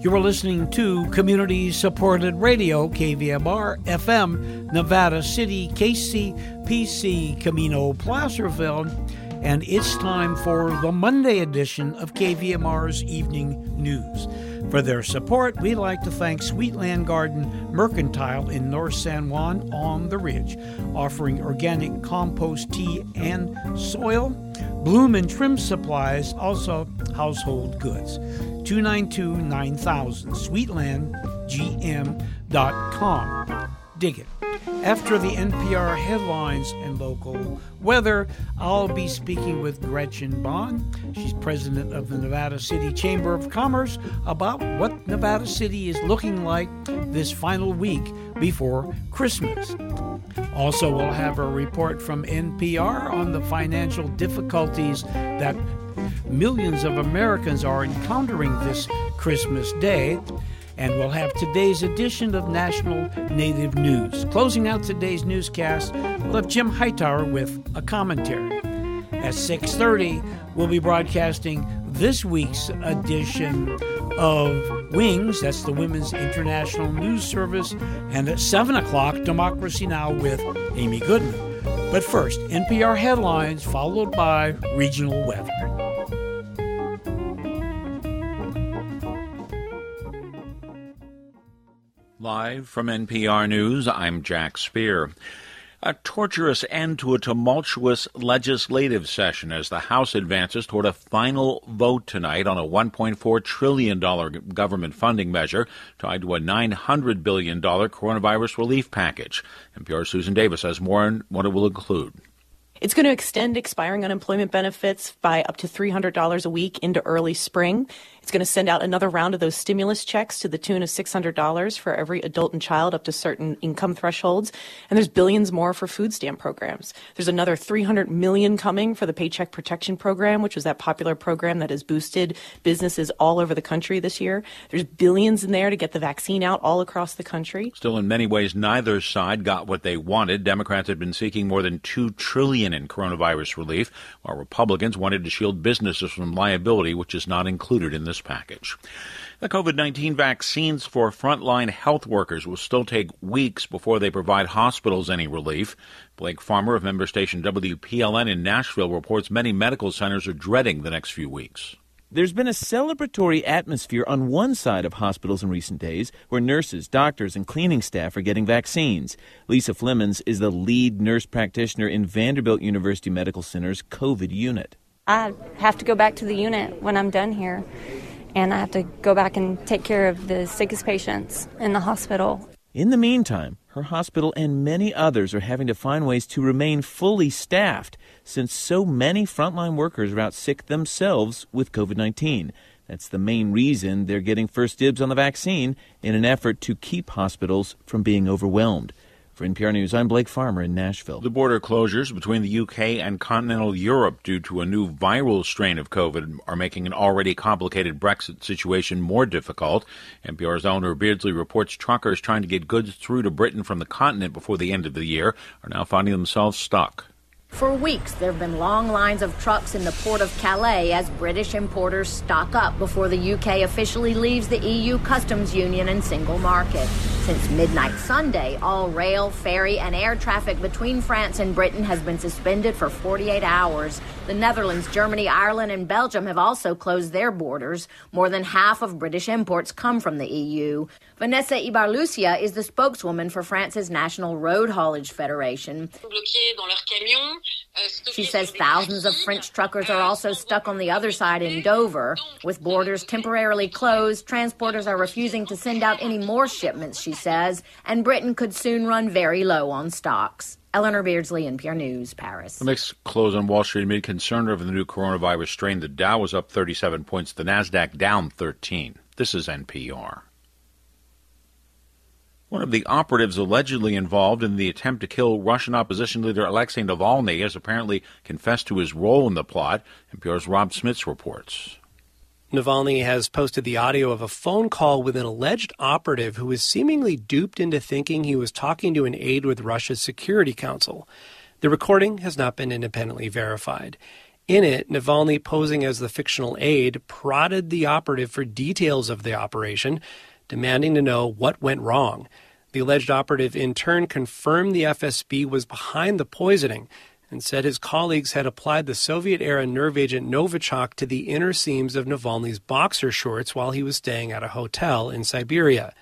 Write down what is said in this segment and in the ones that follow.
You are listening to community-supported radio, KVMR-FM, Nevada City, KCPC, Camino Placerville, and it's time for the Monday edition of KVMR's Evening News. For their support, we'd like to thank Sweetland Garden Mercantile in North San Juan on the Ridge, offering organic compost tea and soil, bloom and trim supplies, also household goods. 292-9000, sweetlandgm.com. Dig it. After the NPR headlines and local weather, I'll be speaking with Gretchen Bond. She's president of the Nevada City Chamber of Commerce about what Nevada City is looking like this final week before Christmas. Also, we'll have a report from NPR on the financial difficulties that millions of Americans are encountering this Christmas day. And we'll have today's edition of National Native News. Closing out today's newscast, we'll have Jim Hightower with a commentary. At 6:30, we'll be broadcasting this week's edition of Wings. That's the Women's International News Service. And at 7 o'clock, Democracy Now! With Amy Goodman. But first, NPR headlines followed by regional weather. Live from NPR News, I'm Jack Speer. A torturous end to a tumultuous legislative session as the House advances toward a final vote tonight on a $1.4 trillion government funding measure tied to a $900 billion coronavirus relief package. NPR's Susan Davis has more on what it will include. It's going to extend expiring unemployment benefits by up to $300 a week into early spring. It's going to send out another round of those stimulus checks to the tune of $600 for every adult and child up to certain income thresholds. And there's billions more for food stamp programs. There's another $300 million coming for the Paycheck Protection Program, which was that popular program that has boosted businesses all over the country this year. There's billions in there to get the vaccine out all across the country. Still, in many ways, neither side got what they wanted. Democrats had been seeking more than $2 trillion in coronavirus relief, while Republicans wanted to shield businesses from liability, which is not included in the this package. The COVID-19 vaccines for frontline health workers will still take weeks before they provide hospitals any relief. Blake Farmer of member station WPLN in Nashville reports many medical centers are dreading the next few weeks. There's been a celebratory atmosphere on one side of hospitals in recent days where nurses, doctors, and cleaning staff are getting vaccines. Lisa Flemons is the lead nurse practitioner in Vanderbilt University Medical Center's COVID unit. I have to go back to the unit when I'm done here, and I have to go back and take care of the sickest patients in the hospital. In the meantime, her hospital and many others are having to find ways to remain fully staffed since so many frontline workers are out sick themselves with COVID-19. That's the main reason they're getting first dibs on the vaccine in an effort to keep hospitals from being overwhelmed. For NPR News, I'm Blake Farmer in Nashville. The border closures between the UK and continental Europe due to a new viral strain of COVID are making an already complicated Brexit situation more difficult. NPR's Eleanor Beardsley reports truckers trying to get goods through to Britain from the continent before the end of the year are now finding themselves stuck. For weeks, there have been long lines of trucks in the port of Calais as British importers stock up before the UK officially leaves the EU customs union and single market. Since midnight Sunday, all rail, ferry, and air traffic between France and Britain has been suspended for 48 hours. The Netherlands, Germany, Ireland, and Belgium have also closed their borders. More than half of British imports come from the EU. Vanessa Ibarlucia is the spokeswoman for France's National Road Haulage Federation. She says thousands of French truckers are also stuck on the other side in Dover. With borders temporarily closed, transporters are refusing to send out any more shipments, she says, and Britain could soon run very low on stocks. Eleanor Beardsley, NPR News, Paris. The next close on Wall Street amid concern over the new coronavirus strain. The Dow was up 37 points, the Nasdaq down 13. This is NPR. One of the operatives allegedly involved in the attempt to kill Russian opposition leader Alexei Navalny has apparently confessed to his role in the plot. NPR's Rob Smith reports. Navalny has posted the audio of a phone call with an alleged operative who was seemingly duped into thinking he was talking to an aide with Russia's Security Council. The recording has not been independently verified. In it, Navalny, posing as the fictional aide, prodded the operative for details of the operation, demanding to know what went wrong. The alleged operative in turn confirmed the FSB was behind the poisoning and said his colleagues had applied the Soviet-era nerve agent Novichok to the inner seams of Navalny's boxer shorts while he was staying at a hotel in Siberia.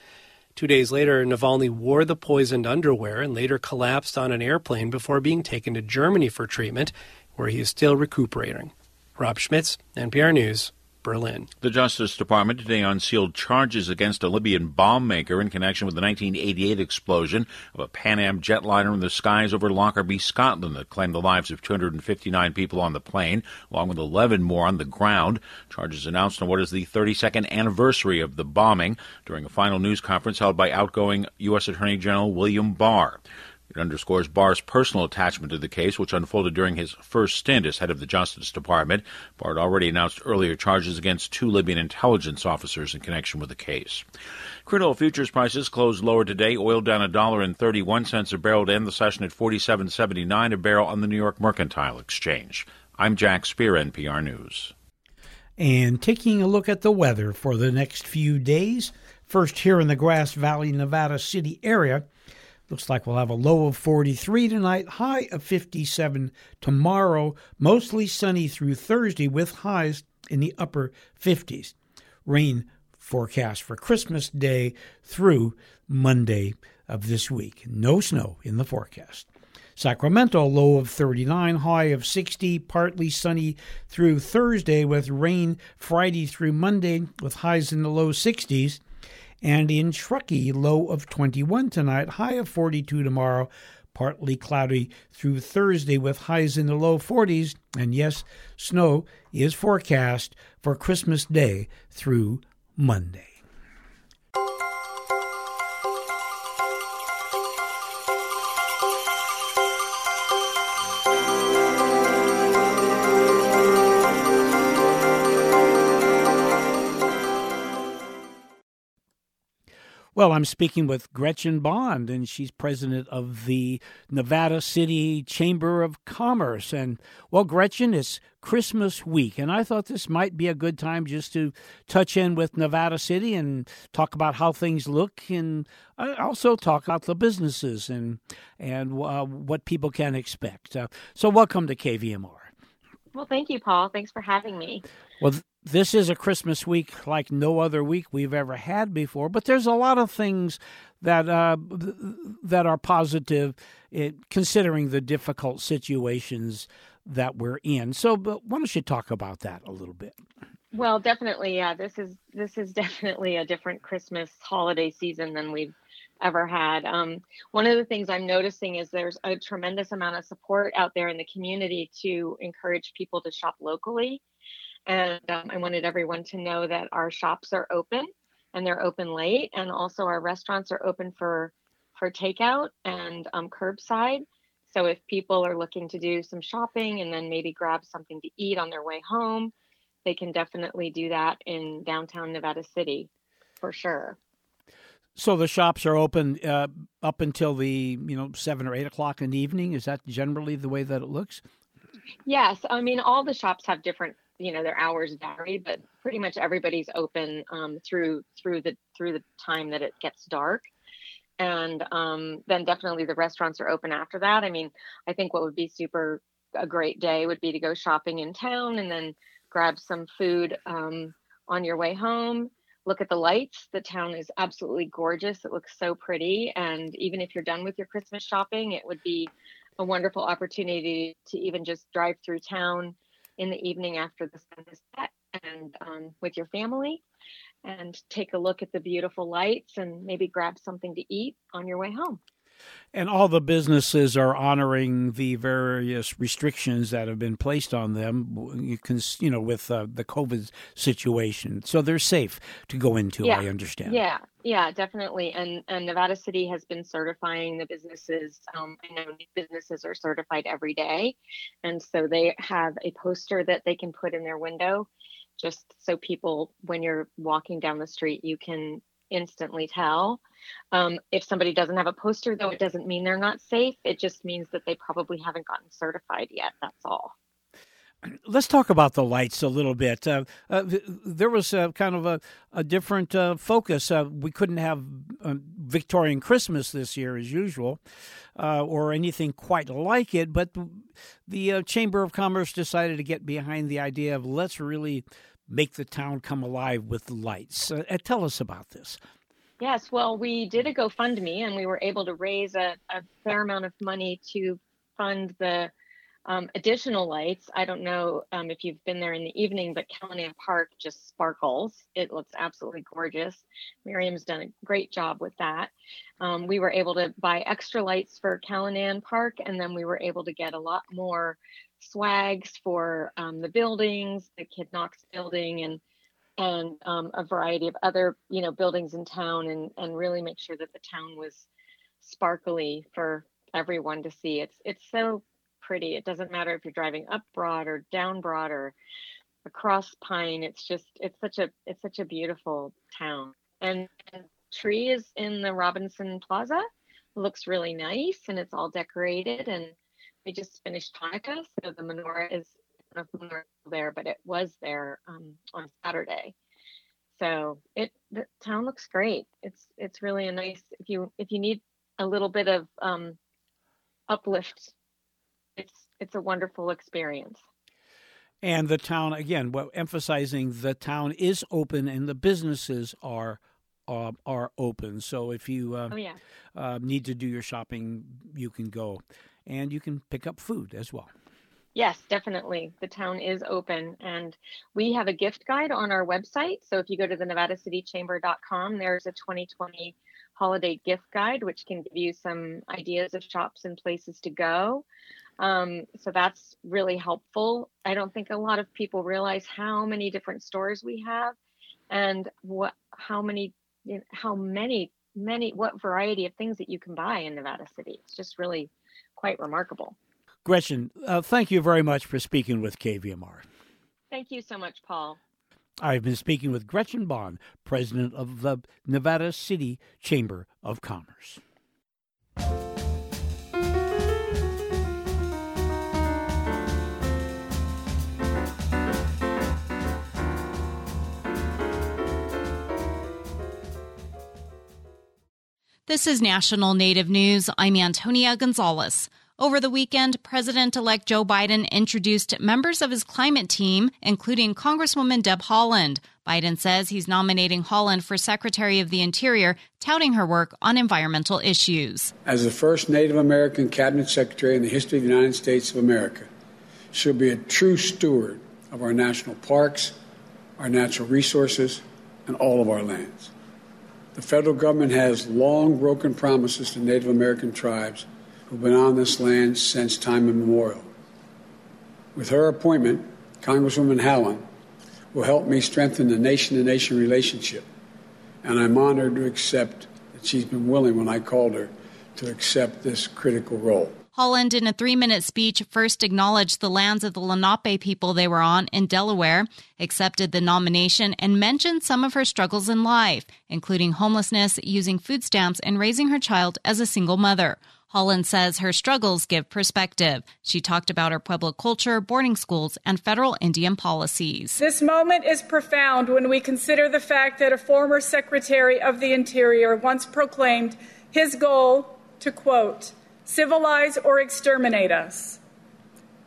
2 days later, Navalny wore the poisoned underwear and later collapsed on an airplane before being taken to Germany for treatment, where he is still recuperating. Rob Schmitz, NPR News, Berlin. The Justice Department today unsealed charges against a Libyan bomb maker in connection with the 1988 explosion of a Pan Am jetliner in the skies over Lockerbie, Scotland, that claimed the lives of 259 people on the plane, along with 11 more on the ground. Charges announced on what is the 32nd anniversary of the bombing during a final news conference held by outgoing U.S. Attorney General William Barr. It underscores Barr's personal attachment to the case, which unfolded during his first stint as head of the Justice Department. Barr had already announced earlier charges against two Libyan intelligence officers in connection with the case. Crude oil futures prices closed lower today. Oil down $1.31 a barrel to end the session at $47.79 a barrel on the New York Mercantile Exchange. I'm Jack Speer, NPR News. And taking a look at the weather for the next few days, first here in the Grass Valley, Nevada City area, looks like we'll have a low of 43 tonight, high of 57 tomorrow, mostly sunny through Thursday with highs in the upper 50s. Rain forecast for Christmas Day through Monday of this week. No snow in the forecast. Sacramento, low of 39, high of 60, partly sunny through Thursday with rain Friday through Monday with highs in the low 60s. And in Truckee, low of 21 tonight, high of 42 tomorrow, partly cloudy through Thursday with highs in the low 40s. And yes, snow is forecast for Christmas Day through Monday. Well, I'm speaking with Gretchen Bond, and she's president of the Nevada City Chamber of Commerce. And, well, Gretchen, it's Christmas week, and I thought this might be a good time just to touch in with Nevada City and talk about how things look, and also talk about the businesses and what people can expect. So welcome to KVMR. Well, thank you, Paul. Thanks for having me. Well, this is a Christmas week like no other week we've ever had before, but there's a lot of things that are positive considering the difficult situations that we're in. So but why don't you talk about that a little bit? Well, definitely. Yeah, this is definitely a different Christmas holiday season than we've ever had. One of the things I'm noticing is there's a tremendous amount of support out there in the community to encourage people to shop locally. And I wanted everyone to know that our shops are open and they're open late. And also our restaurants are open for takeout and curbside. So if people are looking to do some shopping and then maybe grab something to eat on their way home, they can definitely do that in downtown Nevada City for sure. So the shops are open up until 7 or 8 o'clock in the evening. Is that generally the way that it looks? Yes. I mean, all the shops have different, their hours vary, but pretty much everybody's open through the time that it gets dark. And then definitely the restaurants are open after that. I mean, I think what would be a great day would be to go shopping in town and then grab some food on your way home. Look at the lights. The town is absolutely gorgeous. It looks so pretty. And even if you're done with your Christmas shopping, it would be a wonderful opportunity to even just drive through town in the evening after the sun is set and with your family and take a look at the beautiful lights and maybe grab something to eat on your way home. And all the businesses are honoring the various restrictions that have been placed on them, with the COVID situation. So they're safe to go into, yeah. I understand. Yeah, definitely. And Nevada City has been certifying the businesses. I know new businesses are certified every day. And so they have a poster that they can put in their window just so people, when you're walking down the street, you can instantly tell. If somebody doesn't have a poster, though, it doesn't mean they're not safe. It just means that they probably haven't gotten certified yet. That's all. Let's talk about the lights a little bit. There was kind of a different focus. We couldn't have Victorian Christmas this year as usual or anything quite like it, but the Chamber of Commerce decided to get behind the idea of let's really make the town come alive with lights. Tell us about this. Yes, well, we did a GoFundMe, and we were able to raise a fair amount of money to fund the additional lights. I don't know if you've been there in the evening, but Callinan Park just sparkles. It looks absolutely gorgeous. Miriam's done a great job with that. We were able to buy extra lights for Callinan Park, and then we were able to get a lot more swags for the buildings, the Kid Knox building, and a variety of other buildings in town, and really make sure that the town was sparkly for everyone to see. It's so pretty. It doesn't matter if you're driving up Broad or down Broad or across Pine. It's such a beautiful town. And trees in the Robinson Plaza looks really nice, and it's all decorated. And we just finished Hanukkah, so the menorah is, I don't know if the menorah is still there, but it was there on Saturday. So the town looks great. It's really a nice, if you need a little bit of uplift. It's a wonderful experience. And the town, again, emphasizing the town is open and the businesses are open. So if you need to do your shopping, you can go. And you can pick up food as well. Yes, definitely. The town is open. And we have a gift guide on our website. So if you go to the NevadaCityChamber.com, there's a 2020 holiday gift guide, which can give you some ideas of shops and places to go. So that's really helpful. I don't think a lot of people realize how many different stores we have, and what variety of things that you can buy in Nevada City. It's just really quite remarkable. Gretchen, thank you very much for speaking with KVMR. Thank you so much, Paul. I've been speaking with Gretchen Bond, president of the Nevada City Chamber of Commerce. This is National Native News. I'm Antonia Gonzalez. Over the weekend, President-elect Joe Biden introduced members of his climate team, including Congresswoman Deb Haaland. Biden says he's nominating Haaland for Secretary of the Interior, touting her work on environmental issues. As the first Native American cabinet secretary in the history of the United States of America, she'll be a true steward of our national parks, our natural resources, and all of our lands. The federal government has long broken promises to Native American tribes who've been on this land since time immemorial. With her appointment, Congresswoman Haaland will help me strengthen the nation-to-nation relationship, and I'm honored to accept that she's been willing, when I called her, to accept this critical role. Haaland, in a 3-minute speech, first acknowledged the lands of the Lenape people they were on in Delaware, accepted the nomination, and mentioned some of her struggles in life, including homelessness, using food stamps, and raising her child as a single mother. Haaland says her struggles give perspective. She talked about her Pueblo culture, boarding schools, and federal Indian policies. This moment is profound when we consider the fact that a former Secretary of the Interior once proclaimed his goal to, quote, civilize or exterminate us.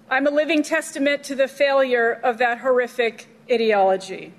I'm a living testament to the failure of that horrific ideology.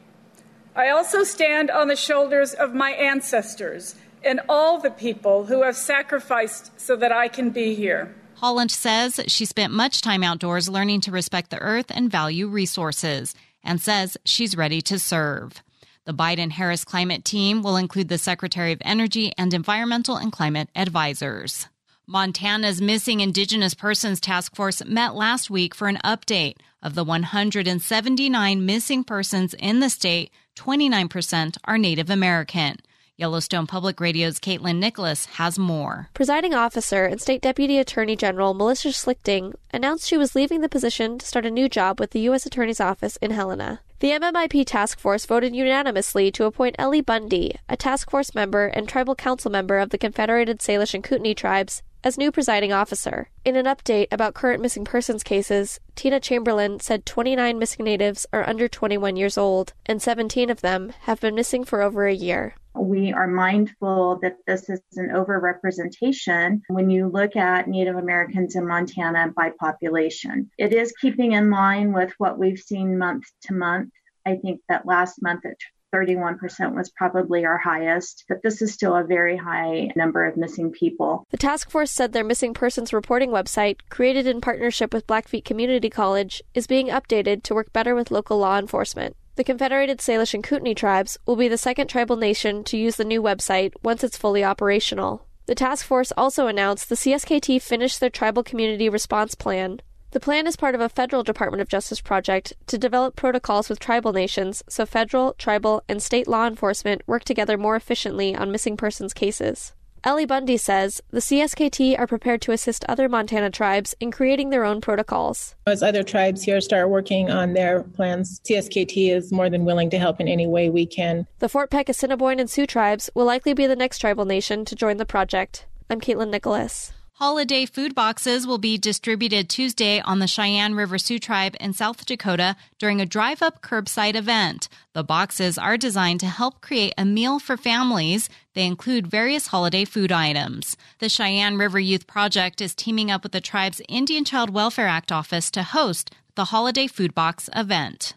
I also stand on the shoulders of my ancestors and all the people who have sacrificed so that I can be here. Haaland says she spent much time outdoors learning to respect the earth and value resources, and says she's ready to serve. The Biden-Harris climate team will include the Secretary of Energy and Environmental and Climate Advisors. Montana's Missing Indigenous Persons Task Force met last week for an update. Of the 179 missing persons in the state, 29% are Native American. Yellowstone Public Radio's Caitlin Nicholas has more. Presiding Officer and State Deputy Attorney General Melissa Schlichting announced she was leaving the position to start a new job with the U.S. Attorney's Office in Helena. The MMIP task force voted unanimously to appoint Ellie Bundy, a task force member and tribal council member of the Confederated Salish and Kootenai Tribes, as new presiding officer. In an update about current missing persons cases, Tina Chamberlain said 29 missing natives are under 21 years old, and 17 of them have been missing for over a year. We are mindful that this is an overrepresentation when you look at Native Americans in Montana by population. It is keeping in line with what we've seen month to month. I think that last month at 31% was probably our highest, but this is still a very high number of missing people. The task force said their missing persons reporting website, created in partnership with Blackfeet Community College, is being updated to work better with local law enforcement. The Confederated Salish and Kootenai Tribes will be the second tribal nation to use the new website once it's fully operational. The task force also announced the CSKT finished their Tribal Community Response Plan. The plan is part of a federal Department of Justice project to develop protocols with tribal nations so federal, tribal, and state law enforcement work together more efficiently on missing persons cases. Ellie Bundy says the CSKT are prepared to assist other Montana tribes in creating their own protocols. As other tribes here start working on their plans, CSKT is more than willing to help in any way we can. The Fort Peck, Assiniboine, and Sioux tribes will likely be the next tribal nation to join the project. I'm Caitlin Nicholas. Holiday food boxes will be distributed Tuesday on the Cheyenne River Sioux Tribe in South Dakota during a drive-up curbside event. The boxes are designed to help create a meal for families. They include various holiday food items. The Cheyenne River Youth Project is teaming up with the tribe's Indian Child Welfare Act office to host the holiday food box event.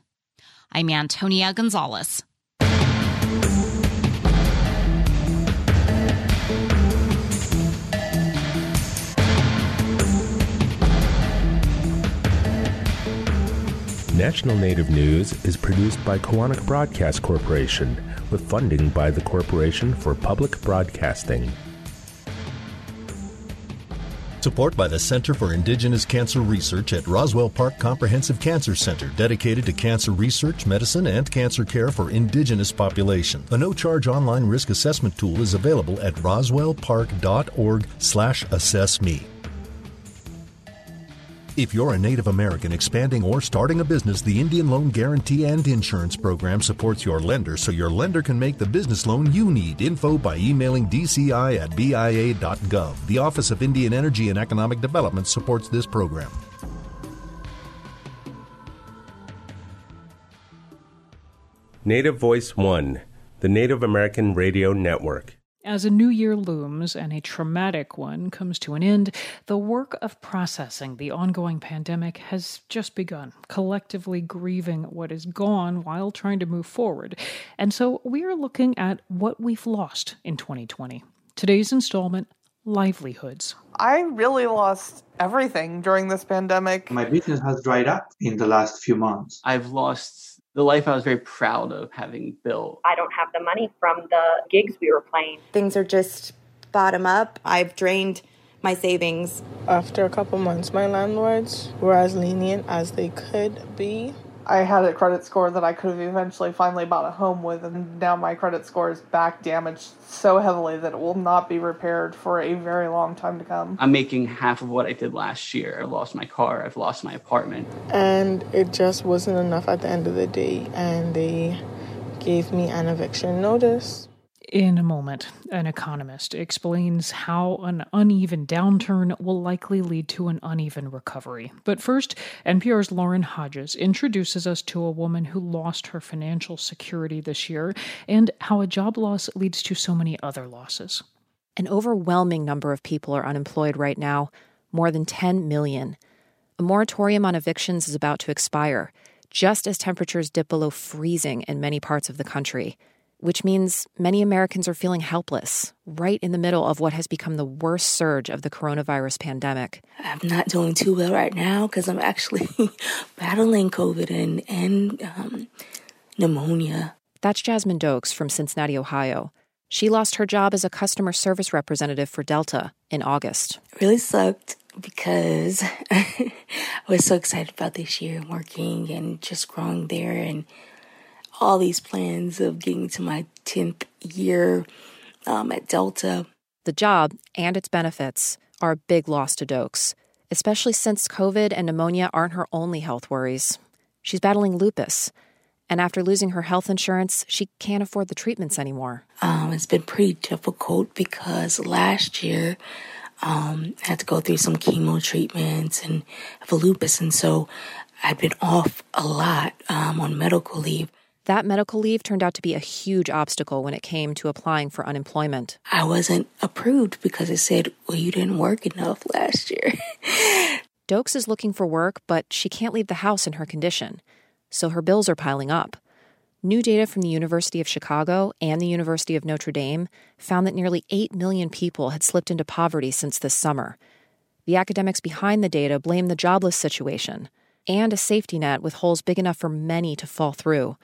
I'm Antonia Gonzalez. National Native News is produced by Kawanak Broadcast Corporation with funding by the Corporation for Public Broadcasting. Support by the Center for Indigenous Cancer Research at Roswell Park Comprehensive Cancer Center, dedicated to cancer research, medicine, and cancer care for indigenous population. A no-charge online risk assessment tool is available at roswellpark.org/assessme. If you're a Native American expanding or starting a business, the Indian Loan Guarantee and Insurance Program supports your lender so your lender can make the business loan you need. Info by emailing dci@bia.gov. The Office of Indian Energy and Economic Development supports this program. Native Voice One, the Native American Radio Network. As a new year looms, and a traumatic one comes to an end, the work of processing the ongoing pandemic has just begun, collectively grieving what is gone while trying to move forward. And so we are looking at what we've lost in 2020. Today's installment, livelihoods. I really lost everything during this pandemic. My business has dried up in the last few months. I've lost the life I was very proud of having built. I don't have the money from the gigs we were playing. Things are just bottom up. I've drained my savings. After a couple months, my landlords were as lenient as they could be. I had a credit score that I could have eventually finally bought a home with, and now my credit score is back damaged so heavily that it will not be repaired for a very long time to come. I'm making half of what I did last year. I lost my car. I've lost my apartment. And it just wasn't enough at the end of the day, and they gave me an eviction notice. In a moment, an economist explains how an uneven downturn will likely lead to an uneven recovery. But first, NPR's Lauren Hodges introduces us to a woman who lost her financial security this year and how a job loss leads to so many other losses. An overwhelming number of people are unemployed right now, more than 10 million. A moratorium on evictions is about to expire, just as temperatures dip below freezing in many parts of the country, which means many Americans are feeling helpless, right in the middle of what has become the worst surge of the coronavirus pandemic. I'm not doing too well right now because I'm actually battling COVID and pneumonia. That's Jasmine Doakes from Cincinnati, Ohio. She lost her job as a customer service representative for Delta in August. It really sucked because I was so excited about this year working and just growing there and all these plans of getting to my 10th year at Delta. The job and its benefits are a big loss to Doakes, especially since COVID and pneumonia aren't her only health worries. She's battling lupus, and after losing her health insurance, she can't afford the treatments anymore. It's been pretty difficult because last year I had to go through some chemo treatments and have a lupus. And so I'd been off a lot on medical leave. That medical leave turned out to be a huge obstacle when it came to applying for unemployment. I wasn't approved because it said, well, you didn't work enough last year. Doakes is looking for work, but she can't leave the house in her condition. So her bills are piling up. New data from the University of Chicago and the University of Notre Dame found that nearly 8 million people had slipped into poverty since this summer. The academics behind the data blame the jobless situation and a safety net with holes big enough for many to fall through.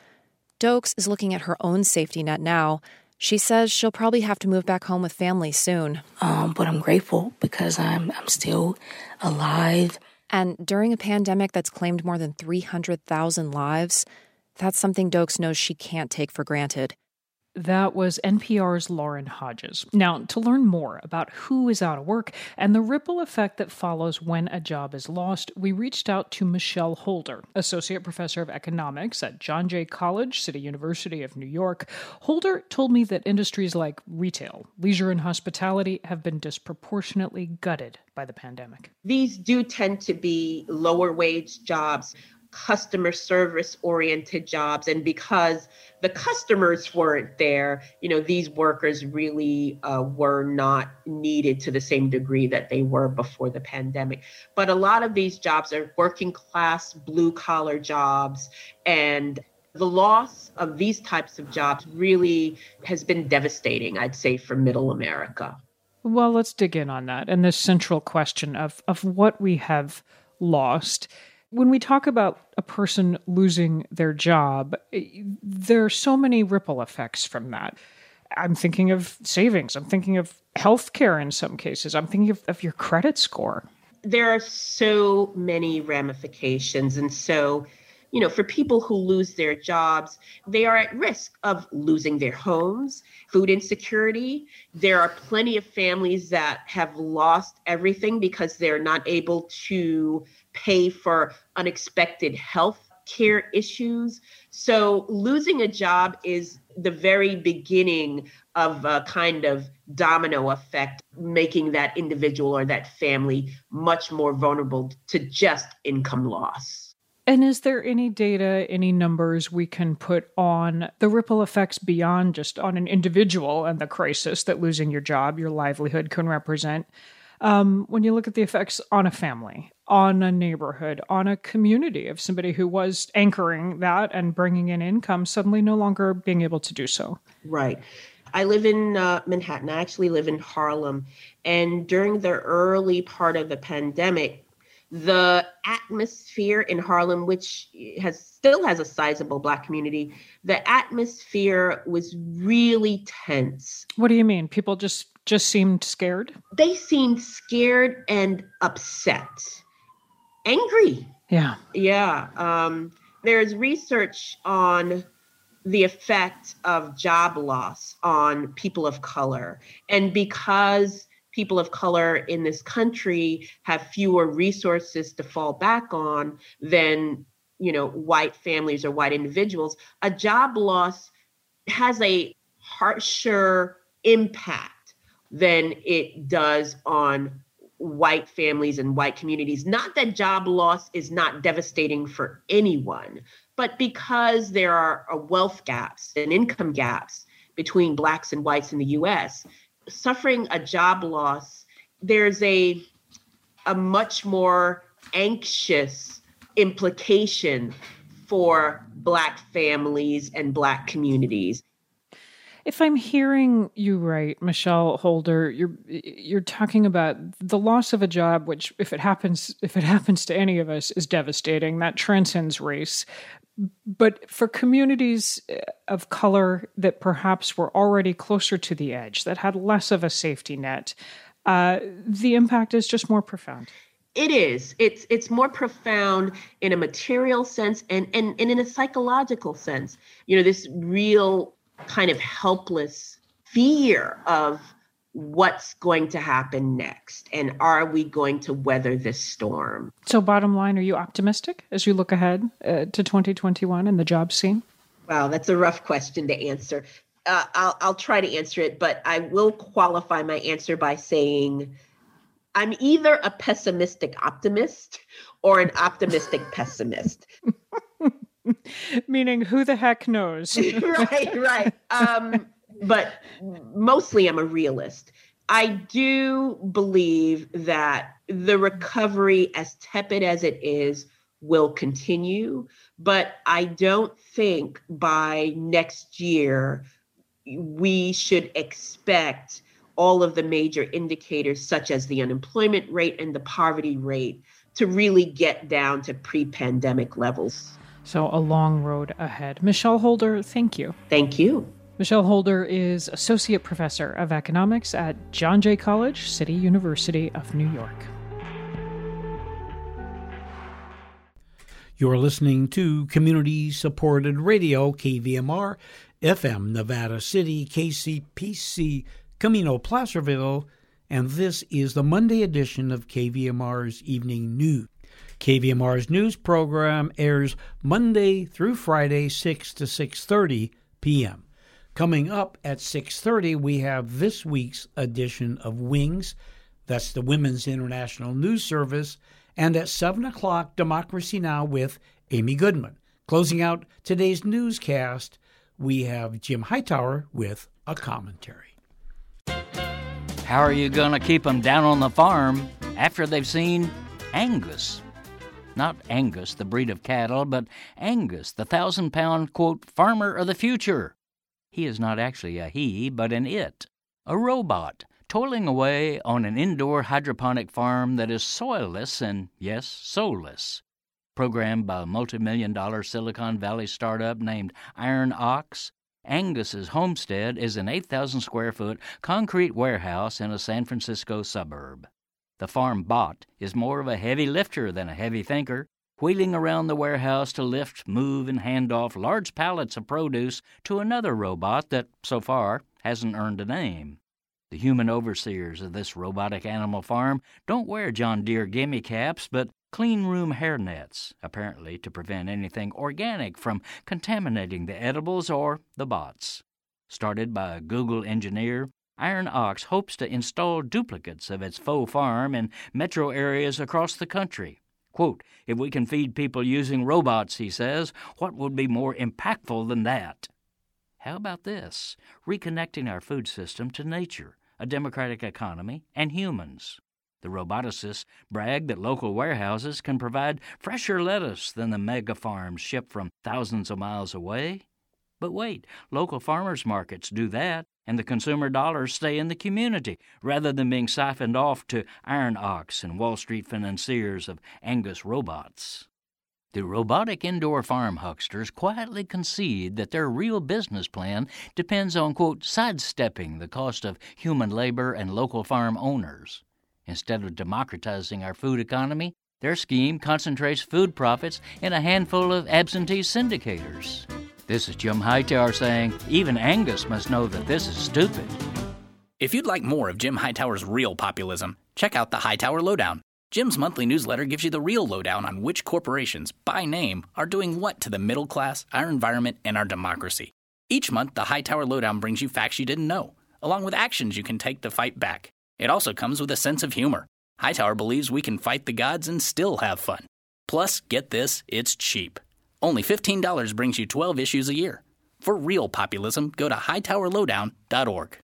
Doakes is looking at her own safety net now. She says she'll probably have to move back home with family soon. But I'm grateful because I'm still alive. And during a pandemic that's claimed more than 300,000 lives, that's something Doakes knows she can't take for granted. That was NPR's Lauren Hodges. Now, to learn more about who is out of work and the ripple effect that follows when a job is lost, we reached out to Michelle Holder, Associate Professor of Economics at John Jay College, City University of New York. Holder told me that industries like retail, leisure, and hospitality have been disproportionately gutted by the pandemic. These do tend to be lower wage jobs, customer service oriented jobs. And because the customers weren't there, these workers really were not needed to the same degree that they were before the pandemic. But a lot of these jobs are working class, blue collar jobs. And the loss of these types of jobs really has been devastating, I'd say, for middle America. Well, let's dig in on that and this central question of what we have lost. When we talk about a person losing their job, there are so many ripple effects from that. I'm thinking of savings. I'm thinking of healthcare in some cases. I'm thinking of your credit score. There are so many ramifications. And so, for people who lose their jobs, they are at risk of losing their homes, food insecurity. There are plenty of families that have lost everything because they're not able to pay for unexpected health care issues. So losing a job is the very beginning of a kind of domino effect, making that individual or that family much more vulnerable to just income loss. And is there any data, any numbers we can put on the ripple effects beyond just on an individual and the crisis that losing your job, your livelihood can represent? When you look at the effects on a family, on a neighborhood, on a community of somebody who was anchoring that and bringing in income, suddenly no longer being able to do so. Right. I live in Manhattan. I actually live in Harlem. And during the early part of the pandemic, the atmosphere in Harlem, which still has a sizable Black community, the atmosphere was really tense. What do you mean? People just seemed scared? They seemed scared and upset, angry. Yeah. There's research on the effect of job loss on people of color. And because people of color in this country have fewer resources to fall back on than, white families or white individuals, a job loss has a harsher impact than it does on white families and white communities. Not that job loss is not devastating for anyone, but because there are wealth gaps and income gaps between Blacks and whites in the US, suffering a job loss, there's a much more anxious implication for Black families and Black communities. If I'm hearing you right, Michelle Holder, you're talking about the loss of a job, which if it happens to any of us, is devastating. That transcends race. But for communities of color that perhaps were already closer to the edge, that had less of a safety net, the impact is just more profound. It is. It's more profound in a material sense and in a psychological sense. This real kind of helpless fear of what's going to happen next. And are we going to weather this storm? So bottom line, are you optimistic as you look ahead to 2021 and the job scene? Wow, that's a rough question to answer. I'll try to answer it, but I will qualify my answer by saying I'm either a pessimistic optimist or an optimistic pessimist. Meaning who the heck knows? Right. But mostly I'm a realist. I do believe that the recovery, as tepid as it is, will continue. But I don't think by next year we should expect all of the major indicators, such as the unemployment rate and the poverty rate, to really get down to pre-pandemic levels. So a long road ahead. Michelle Holder, thank you. Thank you. Michelle Holder is Associate Professor of Economics at John Jay College, City University of New York. You're listening to community-supported radio, KVMR, FM, Nevada City, KCPC, Camino Placerville, and this is the Monday edition of KVMR's Evening News. KVMR's news program airs Monday through Friday, 6 to 6:30 p.m. Coming up at 6:30, we have this week's edition of Wings. That's the Women's International News Service. And at 7 o'clock, Democracy Now! With Amy Goodman. Closing out today's newscast, we have Jim Hightower with a commentary. How are you going to keep them down on the farm after they've seen Angus? Not Angus, the breed of cattle, but Angus, the 1,000-pound, quote, farmer of the future. He is not actually a he, but an it, a robot, toiling away on an indoor hydroponic farm that is soilless and, yes, soulless. Programmed by a multi-million-dollar Silicon Valley startup named Iron Ox, Angus's homestead is an 8,000-square-foot concrete warehouse in a San Francisco suburb. The farm bot is more of a heavy lifter than a heavy thinker, wheeling around the warehouse to lift, move, and hand off large pallets of produce to another robot that, so far, hasn't earned a name. The human overseers of this robotic animal farm don't wear John Deere gimme caps, but clean room hairnets, apparently to prevent anything organic from contaminating the edibles or the bots. Started by a Google engineer, Iron Ox hopes to install duplicates of its faux farm in metro areas across the country. Quote, if we can feed people using robots, he says, what would be more impactful than that? How about this? Reconnecting our food system to nature, a democratic economy, and humans. The roboticists brag that local warehouses can provide fresher lettuce than the mega farms shipped from thousands of miles away. But wait, local farmers' markets do that, and the consumer dollars stay in the community rather than being siphoned off to Iron Ox and Wall Street financiers of Angus robots. The robotic indoor farm hucksters quietly concede that their real business plan depends on, quote, sidestepping the cost of human labor and local farm owners. Instead of democratizing our food economy, their scheme concentrates food profits in a handful of absentee syndicators. This is Jim Hightower saying, even Angus must know that this is stupid. If you'd like more of Jim Hightower's real populism, check out the Hightower Lowdown. Jim's monthly newsletter gives you the real lowdown on which corporations, by name, are doing what to the middle class, our environment, and our democracy. Each month, the Hightower Lowdown brings you facts you didn't know, along with actions you can take to fight back. It also comes with a sense of humor. Hightower believes we can fight the gods and still have fun. Plus, get this, it's cheap. Only $15 brings you 12 issues a year. For real populism, go to hightowerlowdown.org.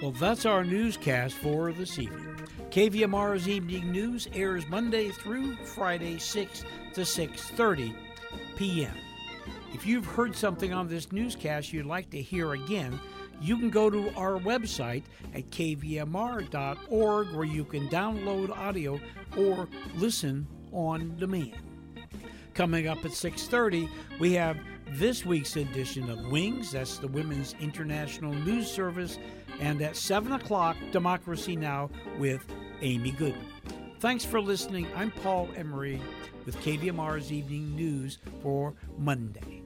Well, that's our newscast for this evening. KVMR's Evening News airs Monday through Friday, 6 to 6:30 p.m. If you've heard something on this newscast you'd like to hear again, you can go to our website at kvmr.org where you can download audio or listen on demand. Coming up at 6:30, we have this week's edition of Wings. That's the Women's International News Service. And at 7 o'clock, Democracy Now! With Amy Goodman. Thanks for listening. I'm Paul Emery with KVMR's Evening News for Monday.